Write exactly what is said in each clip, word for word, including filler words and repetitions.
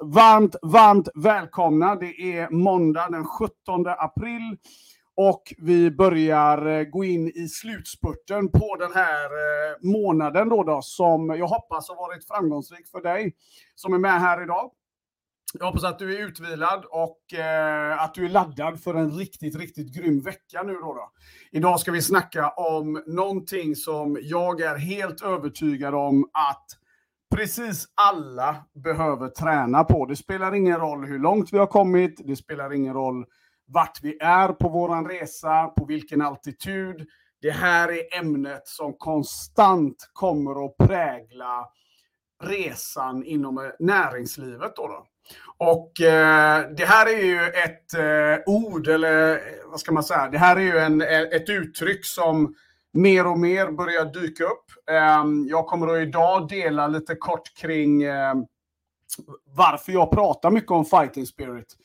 Varmt, varmt välkomna. Det är måndag den sjuttonde april och vi börjar gå in i slutspurten på den här månaden då då, som jag hoppas har varit framgångsrik för dig som är med här idag. Jag hoppas att du är utvilad och eh, att du är laddad för en riktigt, riktigt grym vecka nu då, då. Idag ska vi snacka om någonting som jag är helt övertygad om att precis alla behöver träna på. Det spelar ingen roll hur långt vi har kommit. Det spelar ingen roll vart vi är på våran resa, på vilken altitud. Det här är ämnet som konstant kommer att prägla resan inom näringslivet då då. Och eh, det här är ju ett eh, ord, eller vad ska man säga, det här är ju en, ett uttryck som mer och mer börjar dyka upp. Eh, jag kommer att idag dela lite kort kring eh, varför jag pratar mycket om fighting spirit.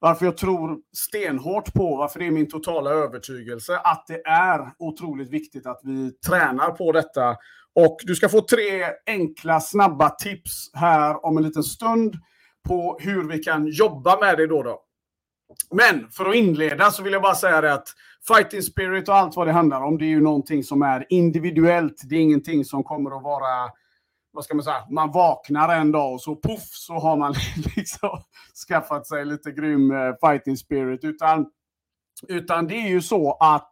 Varför jag tror stenhårt på, varför det är min totala övertygelse att det är otroligt viktigt att vi tränar på detta. Och du ska få tre enkla, snabba tips här om en liten stund på hur vi kan jobba med det då då. Men för att inleda så vill jag bara säga det att fighting spirit och allt vad det handlar om, det är ju någonting som är individuellt. Det är ingenting som kommer att vara, vad ska man säga, man vaknar en dag och så puff så har man liksom skaffat sig lite grym fighting spirit. Utan, utan det är ju så att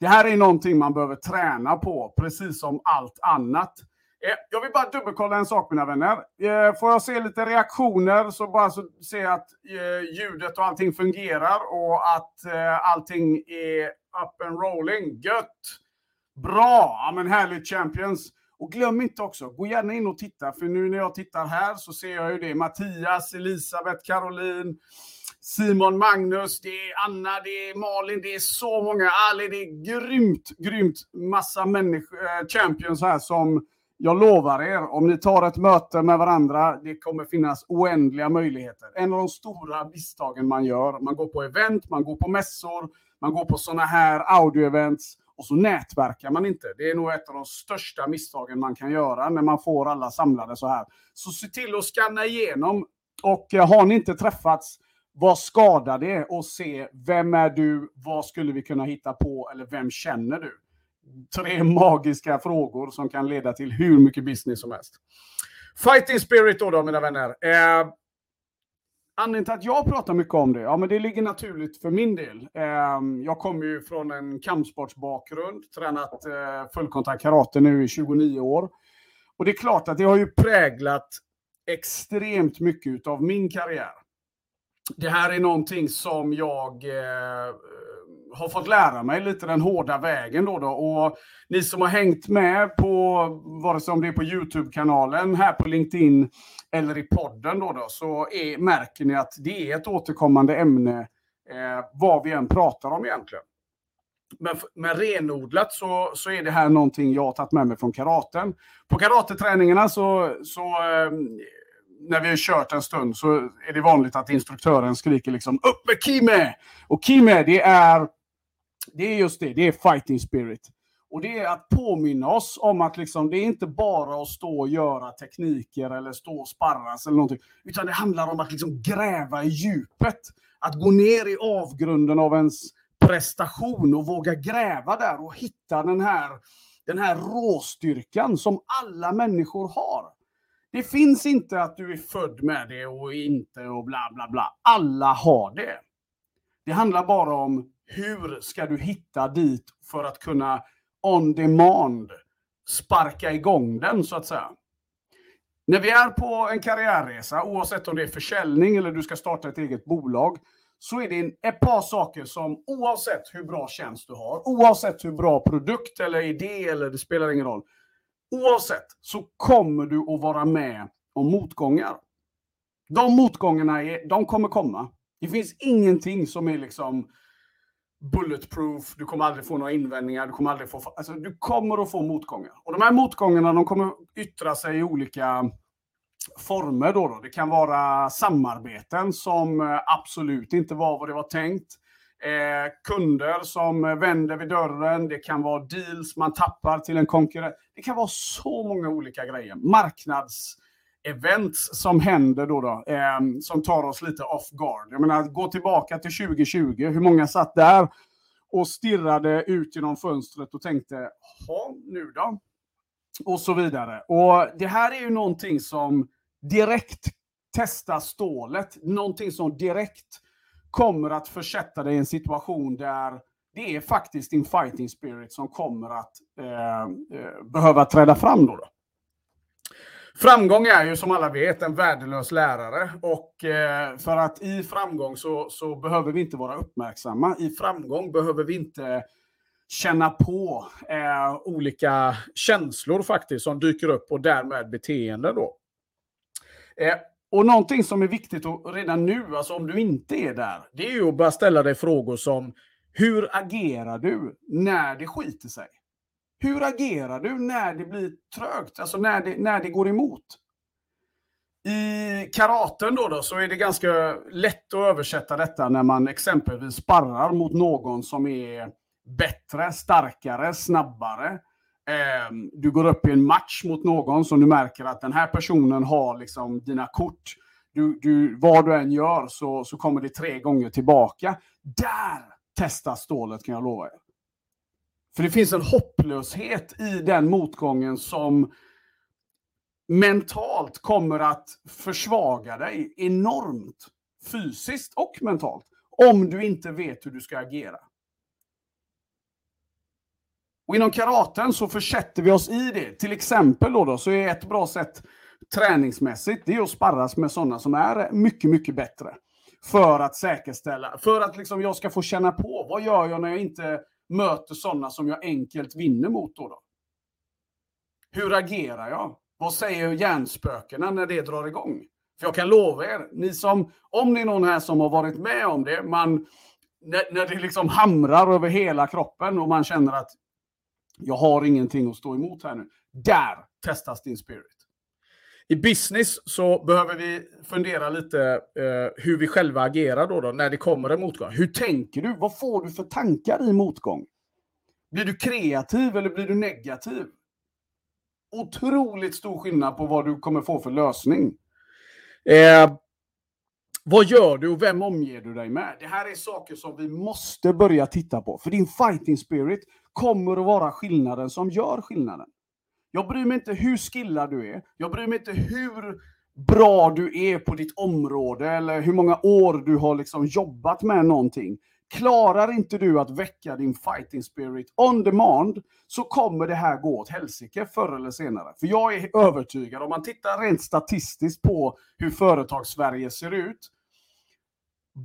det här är någonting man behöver träna på, precis som allt annat. Jag vill bara dubbelkolla en sak, mina vänner. Får jag se lite reaktioner så bara så se att ljudet och allting fungerar och att allting är up and rolling. Gött! Bra! Ja, men härligt, champions! Och glöm inte också, gå gärna in och titta. För nu när jag tittar här så ser jag ju det. Mattias, Elisabeth, Caroline, Simon, Magnus, det är Anna, det är Malin, det är så många. Alla, det är grymt, grymt massa människor, champions här som... Jag lovar er, om ni tar ett möte med varandra, det kommer finnas oändliga möjligheter. En av de stora misstagen man gör, man går på event, man går på mässor, man går på såna här audio-events och så nätverkar man inte. Det är nog ett av de största misstagen man kan göra när man får alla samlade så här. Så se till att scanna igenom och har ni inte träffats, vad skadar det? Och se, vem är du? Vad skulle vi kunna hitta på? Eller vem känner du? Tre magiska frågor som kan leda till hur mycket business som helst. Fighting spirit då, då mina vänner. Eh, anledningen till att jag pratar mycket om det, ja men det ligger naturligt för min del. Eh, jag kommer ju från en kampsportsbakgrund, tränat eh, fullkontakt karate nu i tjugonio år. Och det är klart att det har ju präglat extremt mycket av min karriär. Det här är någonting som jag... Eh, har fått lära mig lite den hårda vägen då då. Och ni som har hängt med på, vare sig om det är på YouTube-kanalen, här på LinkedIn eller i podden då då, så är, märker ni att det är ett återkommande ämne eh, vad vi än pratar om egentligen. Men, men renodlat så, så är det här någonting jag har tagit med mig från karaten. På karateträningarna så... så eh, när vi har kört en stund så är det vanligt att instruktören skriker liksom upp med kime! Och kime, det är det är just det, det är fighting spirit. Och det är att påminna oss om att liksom, det är inte bara att stå och göra tekniker eller stå och sparras eller någonting. Utan det handlar om att liksom gräva i djupet. Att gå ner i avgrunden av ens prestation och våga gräva där och hitta den här, den här råstyrkan som alla människor har. Det finns inte att du är född med det och inte och bla bla bla. Alla har det. Det handlar bara om hur ska du hitta dit för att kunna on demand sparka igång den så att säga. När vi är på en karriärresa, oavsett om det är försäljning eller du ska starta ett eget bolag, så är det ett par saker som oavsett hur bra tjänst du har, oavsett hur bra produkt eller idé eller det spelar ingen roll. Oavsett så kommer du att vara med om motgångar. De motgångarna är, de kommer komma. Det finns ingenting som är liksom bulletproof. Du kommer aldrig få några invändningar. Du kommer, aldrig få, alltså, du kommer att få motgångar. Och de här motgångarna de kommer yttra sig i olika former. Då då. Det kan vara samarbeten som absolut inte var vad det var tänkt. Eh, kunder som vänder vid dörren, det kan vara deals man tappar till en konkurrent, det kan vara så många olika grejer, marknads events som händer då då, eh, som tar oss lite off guard. Jag menar, gå tillbaka till tjugo tjugo, hur många satt där och stirrade ut genom fönstret och tänkte, ja, nu då? Och så vidare. Och det här är ju någonting som direkt testar stålet, någonting som direkt kommer att försätta dig i en situation där det är faktiskt din fighting spirit som kommer att eh, behöva träda fram då då. Framgång är ju som alla vet en värdelös lärare, och eh, för att i framgång så, så behöver vi inte vara uppmärksamma. I framgång behöver vi inte känna på eh, olika känslor faktiskt som dyker upp och därmed beteende då. Eh, och någonting som är viktigt och redan nu, alltså om du inte är där, det är ju att bara ställa dig frågor som: hur agerar du när det skiter sig? Hur agerar du när det blir trögt? Alltså när det, när det går emot? I karaten då, då så är det ganska lätt att översätta detta när man exempelvis sparrar mot någon som är bättre, starkare, snabbare. Du går upp i en match mot någon som du märker att den här personen har liksom dina kort. Du, du, vad du än gör så, så kommer det tre gånger tillbaka. Där testa stålet, kan jag lova er. För det finns en hopplöshet i den motgången som mentalt kommer att försvaga dig enormt, fysiskt och mentalt, om du inte vet hur du ska agera. Och inom karaten så försätter vi oss i det. Till exempel då, då så är ett bra sätt träningsmässigt, det är att sparras med sådana som är mycket, mycket bättre. För att säkerställa, för att liksom jag ska få känna på, vad gör jag när jag inte möter sådana som jag enkelt vinner mot då då? Hur agerar jag? Vad säger hjärnspökena när det drar igång? För jag kan lova er, ni som, om det är någon här som har varit med om det, man, när, när det liksom hamrar över hela kroppen och man känner att jag har ingenting att stå emot här nu. Där testas din spirit. I business så behöver vi fundera lite eh, hur vi själva agerar då, då när det kommer en motgång. Hur tänker du? Vad får du för tankar i motgång? Blir du kreativ eller blir du negativ? Otroligt stor skillnad på vad du kommer få för lösning. Eh, vad gör du och vem omger du dig med? Det här är saker som vi måste börja titta på. För din fighting spirit kommer att vara skillnaden som gör skillnaden. Jag bryr mig inte hur skillad du är. Jag bryr mig inte hur bra du är på ditt område eller hur många år du har liksom jobbat med någonting. Klarar inte du att väcka din fighting spirit on demand, så kommer det här gå åt helsike förr eller senare. För jag är övertygad, om man tittar rent statistiskt på hur företagssverige ser ut.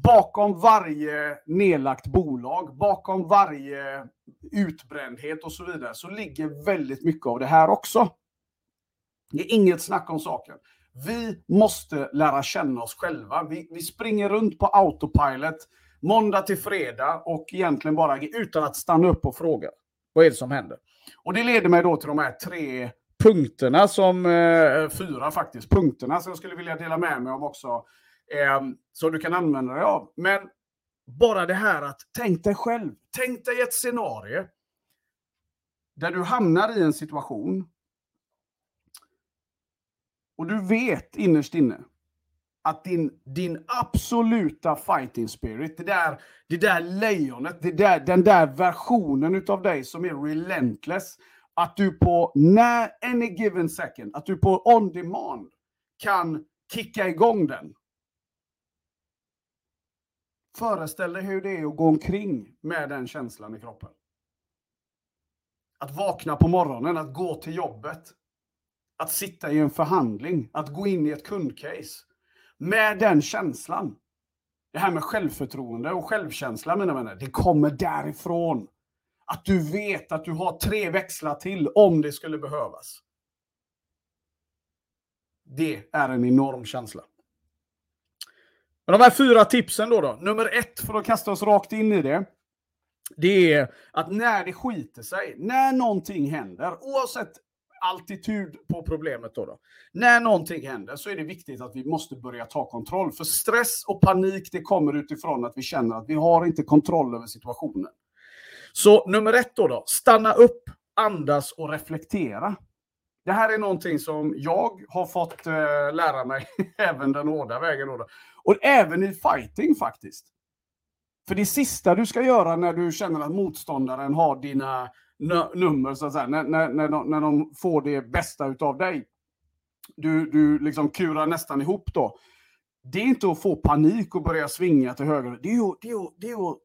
Bakom varje nedlagt bolag, bakom varje utbrändhet och så vidare, så ligger väldigt mycket av det här också. Det är inget snack om saken. Vi måste lära känna oss själva. Vi, vi springer runt på autopilot måndag till fredag och egentligen bara utan att stanna upp och fråga. Vad är det som händer? Och det leder mig då till de här tre punkterna, som eh, fyra faktiskt, punkterna som jag skulle vilja dela med mig av också. Så du kan använda dig av. Men bara det här att tänk dig själv. Tänk dig ett scenario där du hamnar i en situation och du vet innerst inne att din, din absoluta fighting spirit, det där, det där lejonet, det där, den där versionen av dig som är relentless, att du på när, any given second, att du på on demand kan kicka igång den. Föreställ dig hur det är att gå omkring med den känslan i kroppen. Att vakna på morgonen, att gå till jobbet. Att sitta i en förhandling, att gå in i ett kundcase. Med den känslan. Det här med självförtroende och självkänsla, mina vänner, det kommer därifrån. Att du vet att du har tre växlar till om det skulle behövas. Det är en enorm känsla. Men de här fyra tipsen då då. Nummer ett, för att kasta oss rakt in i det. Det är att när det skiter sig, när någonting händer, oavsett altitud på problemet då då. När någonting händer så är det viktigt att vi måste börja ta kontroll. För stress och panik, det kommer utifrån att vi känner att vi har inte kontroll över situationen. Så nummer ett då då. Stanna upp, andas och reflektera. Det här är någonting som jag har fått eh, lära mig även den hårda vägen. Hårda. Och även i fighting faktiskt. För det sista du ska göra när du känner att motståndaren har dina n- nummer, så att säga, när, när, när, de, när de får det bästa utav dig. Du, du liksom kurar nästan ihop då. Det är inte att få panik och börja svinga till höger. Det är att, det är att, det är att,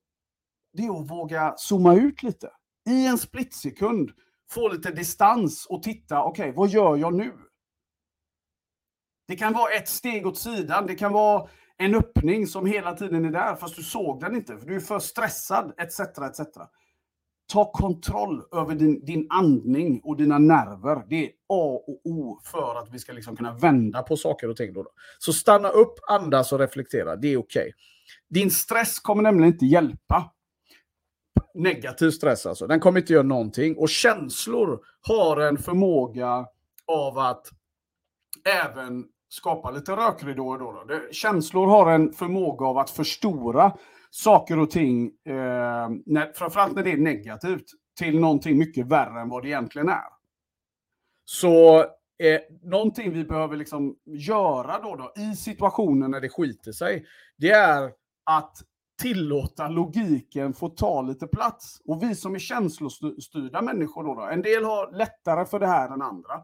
det är att våga zooma ut lite. I en splitsekund. Få lite distans och titta, okej, okay, vad gör jag nu? Det kan vara ett steg åt sidan. Det kan vara en öppning som hela tiden är där fast du såg den inte. För du är för stressad, et cetera et cetera. Ta kontroll över din, din andning och dina nerver. Det är A och O för att vi ska liksom kunna vända på saker och ting. Då då. Så stanna upp, andas och reflektera. Det är okej. Okay. Din stress kommer nämligen inte hjälpa. Negativ stress alltså. Den kommer inte göra någonting. Och känslor har en förmåga av att även skapa lite rökridåer. Då då. Det, känslor har en förmåga av att förstora saker och ting, eh, när, framförallt när det är negativt, till någonting mycket värre än vad det egentligen är. Så eh, någonting vi behöver liksom göra då då, i situationen när det skiter sig, det är att tillåta logiken få ta lite plats. Och vi som är känslostyrda människor då, då, en del har lättare för det här än andra.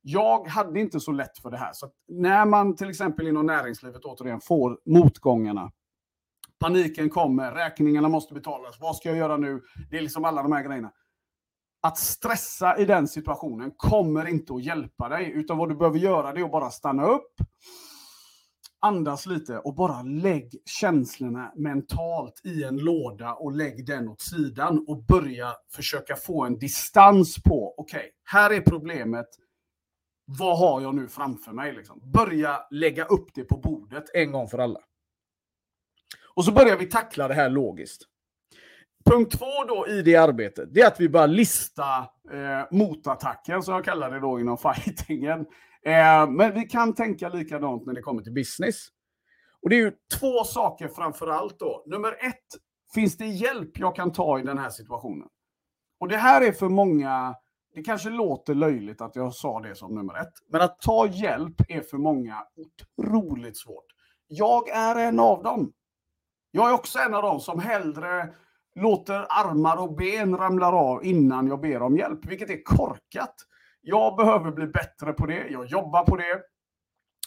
Jag hade inte så lätt för det här. Så att när man till exempel inom näringslivet återigen får motgångarna, paniken kommer, räkningarna måste betalas, vad ska jag göra nu? Det är liksom alla de här grejerna. Att stressa i den situationen kommer inte att hjälpa dig, utan vad du behöver göra det är att bara stanna upp, andas lite och bara lägg känslorna mentalt i en låda och lägg den åt sidan och börja försöka få en distans på, okej, okay, här är problemet, vad har jag nu framför mig? Liksom. Börja lägga upp det på bordet en gång för alla. Och så börjar vi tackla det här logiskt. Punkt två då i det arbetet, det är att vi bara lista eh, motattacker, som jag kallar det då inom fightingen. Eh, men vi kan tänka likadant när det kommer till business. Och det är ju två saker framförallt då. Nummer ett, finns det hjälp jag kan ta i den här situationen? Och det här är för många, det kanske låter löjligt att jag sa det som nummer ett. Men att ta hjälp är för många otroligt svårt. Jag är en av dem. Jag är också en av dem som hellre låter armar och ben ramla av innan jag ber om hjälp. Vilket är korkat. Jag behöver bli bättre på det. Jag jobbar på det.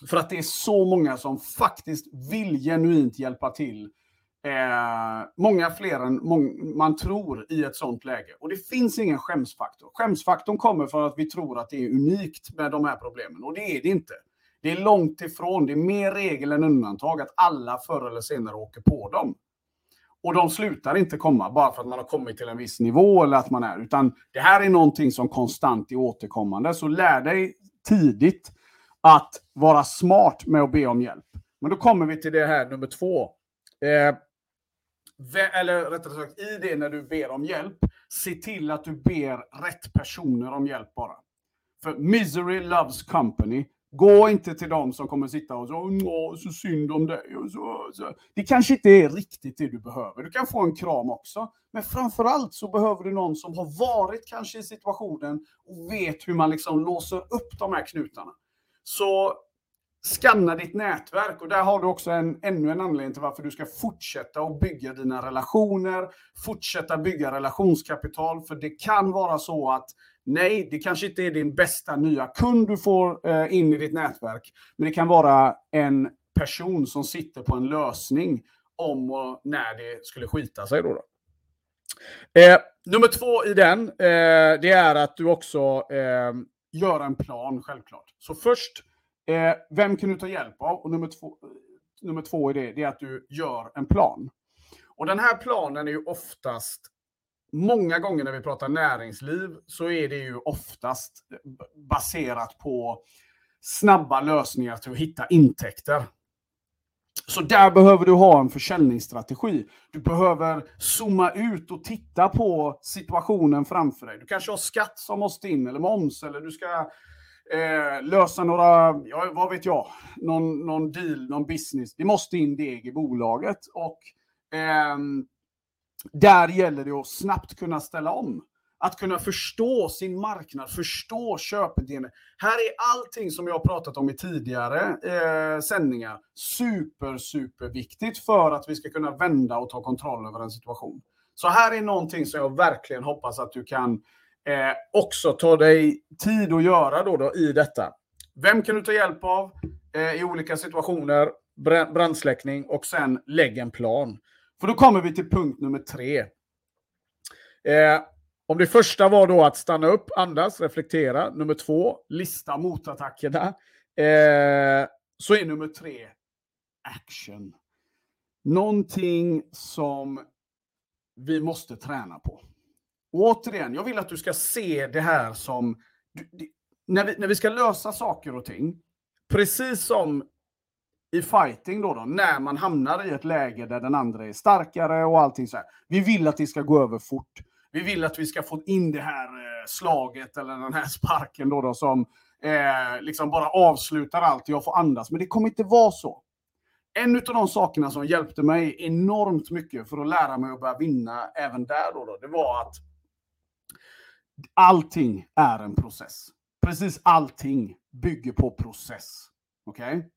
För att det är så många som faktiskt vill genuint hjälpa till. Eh, många fler än mång- man tror i ett sånt läge. Och det finns ingen skämsfaktor. Skämsfaktorn kommer för att vi tror att det är unikt med de här problemen. Och det är det inte. Det är långt ifrån. Det är mer regel än undantag att alla förr eller senare åker på dem. Och de slutar inte komma bara för att man har kommit till en viss nivå eller att man är. Utan det här är någonting som konstant är återkommande. Så lär dig tidigt att vara smart med att be om hjälp. Men då kommer vi till det här nummer två. Eh, eller rättare sagt, i det när du ber om hjälp, se till att du ber rätt personer om hjälp bara. För misery loves company. Gå inte till dem som kommer sitta och så, så synd om dig. Och så, så. Det kanske inte är riktigt det du behöver. Du kan få en kram också. Men framförallt så behöver du någon som har varit kanske i situationen och vet hur man liksom låser upp de här knutarna. Så skanna ditt nätverk. Och där har du också en, ännu en anledning till varför du ska fortsätta att bygga dina relationer. Fortsätta bygga relationskapital. För det kan vara så att nej, det kanske inte är din bästa nya kund du får eh, in i ditt nätverk. Men det kan vara en person som sitter på en lösning om och när det skulle skita sig. Då då. Eh, nummer två i den, eh, det är att du också eh, gör en plan självklart. Så först, eh, vem kan du ta hjälp av? Och nummer två, nummer två i det, det är att du gör en plan. Och den här planen är ju oftast... Många gånger när vi pratar näringsliv så är det ju oftast baserat på snabba lösningar till att hitta intäkter. Så där behöver du ha en försäljningsstrategi. Du behöver zooma ut och titta på situationen framför dig. Du kanske har skatt som måste in eller moms eller du ska eh, lösa några, ja, vad vet jag, någon, någon deal, någon business. Det måste in deg i bolaget och... Eh, Där gäller det att snabbt kunna ställa om. Att kunna förstå sin marknad, förstå köpbeteende. Här är allting som jag har pratat om i tidigare eh, sändningar super, super viktigt för att vi ska kunna vända och ta kontroll över en situation. Så här är någonting som jag verkligen hoppas att du kan eh, också ta dig tid att göra då, då i detta. Vem kan du ta hjälp av eh, i olika situationer, br- brandsläckning och sen lägg en plan. För då kommer vi till punkt nummer tre. Eh, Om det första var då att stanna upp, andas, reflektera. Nummer två, lista motattackerna. Eh, så är nummer tre, action. Någonting som vi måste träna på. Och återigen, jag vill att du ska se det här som... När vi, när vi ska lösa saker och ting, precis som i fighting då, då när man hamnar i ett läge där den andra är starkare och allting så här. Vi vill att det ska gå över fort. Vi vill att vi ska få in det här slaget eller den här sparken då, då som eh, liksom bara avslutar allt och jag får andas. Men det kommer inte vara så. En av de sakerna som hjälpte mig enormt mycket för att lära mig att börja vinna även där då, då det var att allting är en process. Precis allting bygger på process. Okej? Okay?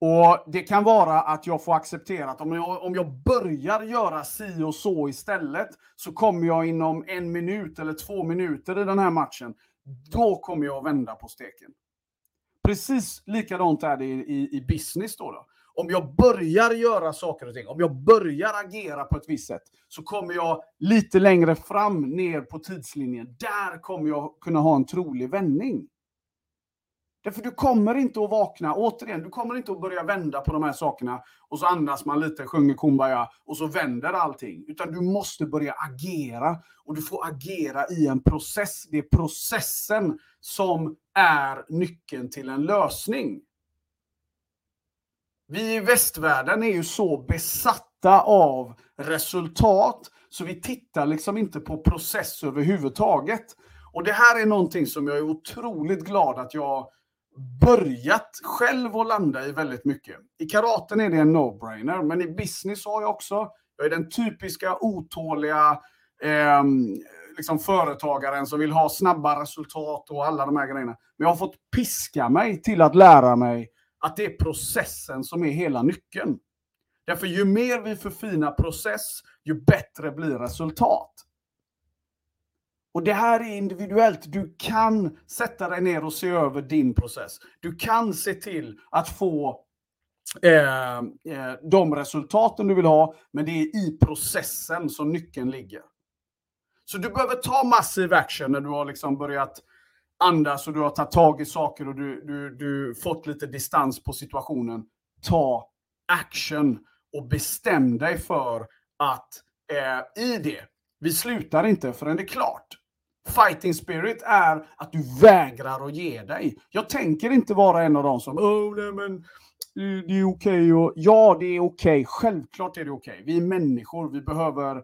Och det kan vara att jag får acceptera att om jag, om jag börjar göra si och så istället så kommer jag inom en minut eller två minuter i den här matchen. Då kommer jag vända på steken. Precis likadant är det i, i, i business då, då. Om jag börjar göra saker och ting, om jag börjar agera på ett visst sätt så kommer jag lite längre fram ner på tidslinjen. Där kommer jag kunna ha en trolig vändning. Därför du kommer inte att vakna, återigen, du kommer inte att börja vända på de här sakerna och så andas man lite, sjunger kumbaya och så vänder allting. Utan du måste börja agera och du får agera i en process. Det är processen som är nyckeln till en lösning. Vi i västvärlden är ju så besatta av resultat så vi tittar liksom inte på process överhuvudtaget. Och det här är någonting som jag är otroligt glad att jag börjat själv att landa i väldigt mycket. I karaten är det en no-brainer, men i business har jag också. Jag är den typiska otåliga eh, liksom företagaren som vill ha snabba resultat och alla de här grejerna. Men jag har fått piska mig till att lära mig att det är processen som är hela nyckeln. Därför ju mer vi förfinar process, ju bättre blir resultat. Och det här är individuellt. Du kan sätta dig ner och se över din process. Du kan se till att få eh, eh, de resultaten du vill ha. Men det är i processen som nyckeln ligger. Så du behöver ta massiv action när du har liksom börjat andas och du har tagit tag i saker och du, du, du fått lite distans på situationen. Ta action och bestäm dig för att eh, i det. Vi slutar inte förrän det är klart. Fighting spirit är att du vägrar att ge dig. Jag tänker inte vara en av dem som oh, nej, men det är okej. Okay. Ja, det är okej. Okay. Självklart är det okej. Okay. Vi är människor. Vi behöver eh,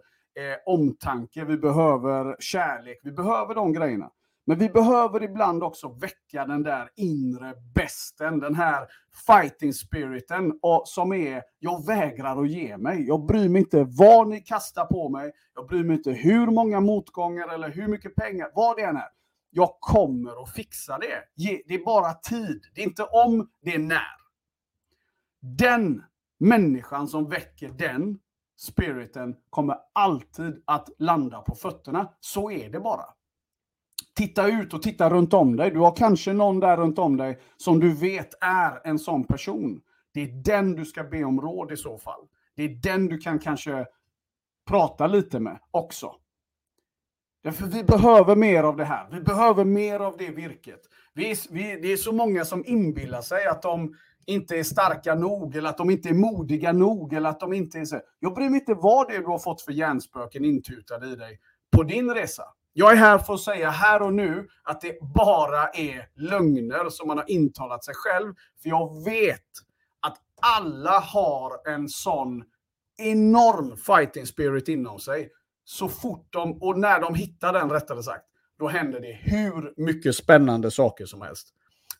omtanke. Vi behöver kärlek. Vi behöver de grejerna. Men vi behöver ibland också väcka den där inre besten. Den här fighting spiriten och, som är, jag vägrar att ge mig. Jag bryr mig inte vad ni kastar på mig. Jag bryr mig inte hur många motgångar eller hur mycket pengar. Vad det än är. Jag kommer att fixa det. Ge, det är bara tid. Det är inte om, det är när. Den människan som väcker den spiriten kommer alltid att landa på fötterna. Så är det bara. Titta ut och titta runt om dig. Du har kanske någon där runt om dig som du vet är en sån person. Det är den du ska be om råd i så fall. Det är den du kan kanske prata lite med också. Därför vi behöver mer av det här. Vi behöver mer av det virket. Vi är, vi, det är så många som inbillar sig att de inte är starka nog. Eller att de inte är modiga nog. Eller att de inte är så. Jag bryr mig inte vad det är du har fått för hjärnspöken intutade i dig på din resa. Jag är här för att säga här och nu att det bara är lögner som man har intalat sig själv. För jag vet att alla har en sån enorm fighting spirit inom sig. Så fort de, och när de hittar den rättare sagt, då händer det hur mycket spännande saker som helst.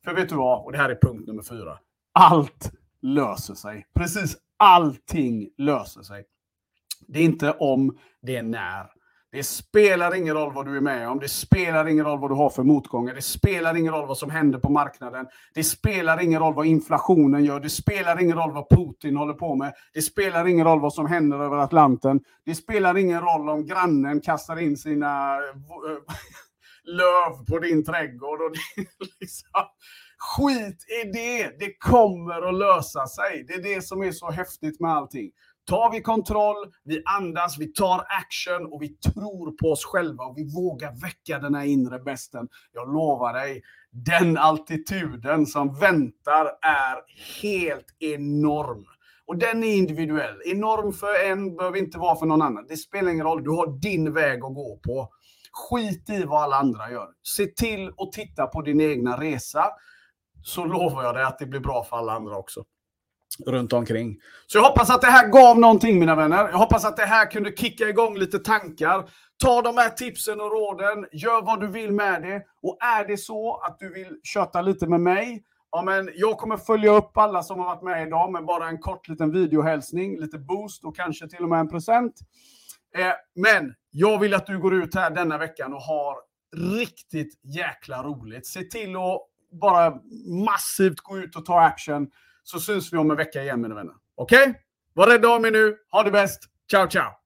För vet du vad, och det här är punkt nummer fyra. Allt löser sig. Precis allting löser sig. Det är inte om, det är när. Det spelar ingen roll vad du är med om. Det spelar ingen roll vad du har för motgångar. Det spelar ingen roll vad som händer på marknaden. Det spelar ingen roll vad inflationen gör. Det spelar ingen roll vad Putin håller på med. Det spelar ingen roll vad som händer över Atlanten. Det spelar ingen roll om grannen kastar in sina löv på din trädgård. Och det liksom... Skit i det. Det kommer att lösa sig. Det är det som är så häftigt med allting. Tar vi kontroll, vi andas, vi tar action och vi tror på oss själva och vi vågar väcka den här inre bästen. Jag lovar dig, den altituden som väntar är helt enorm. Och den är individuell. Enorm för en behöver inte vara för någon annan. Det spelar ingen roll, du har din väg att gå på. Skit i vad alla andra gör. Se till att titta på din egna resa, så lovar jag dig att det blir bra för alla andra också. Runt omkring. Så jag hoppas att det här gav någonting, mina vänner. Jag hoppas att det här kunde kicka igång lite tankar. Ta de här tipsen och råden. Gör vad du vill med det. Och är det så att du vill köta lite med mig, ja, men jag kommer följa upp alla som har varit med idag med bara en kort liten videohälsning, lite boost och kanske till och med en present. Eh, men jag vill att du går ut här denna veckan och har riktigt jäkla roligt. Se till att bara massivt gå ut och ta action. Så syns vi om en vecka igen, mina vänner. Okej? Okay? Var rädda om er nu. Ha det bäst. Ciao, ciao.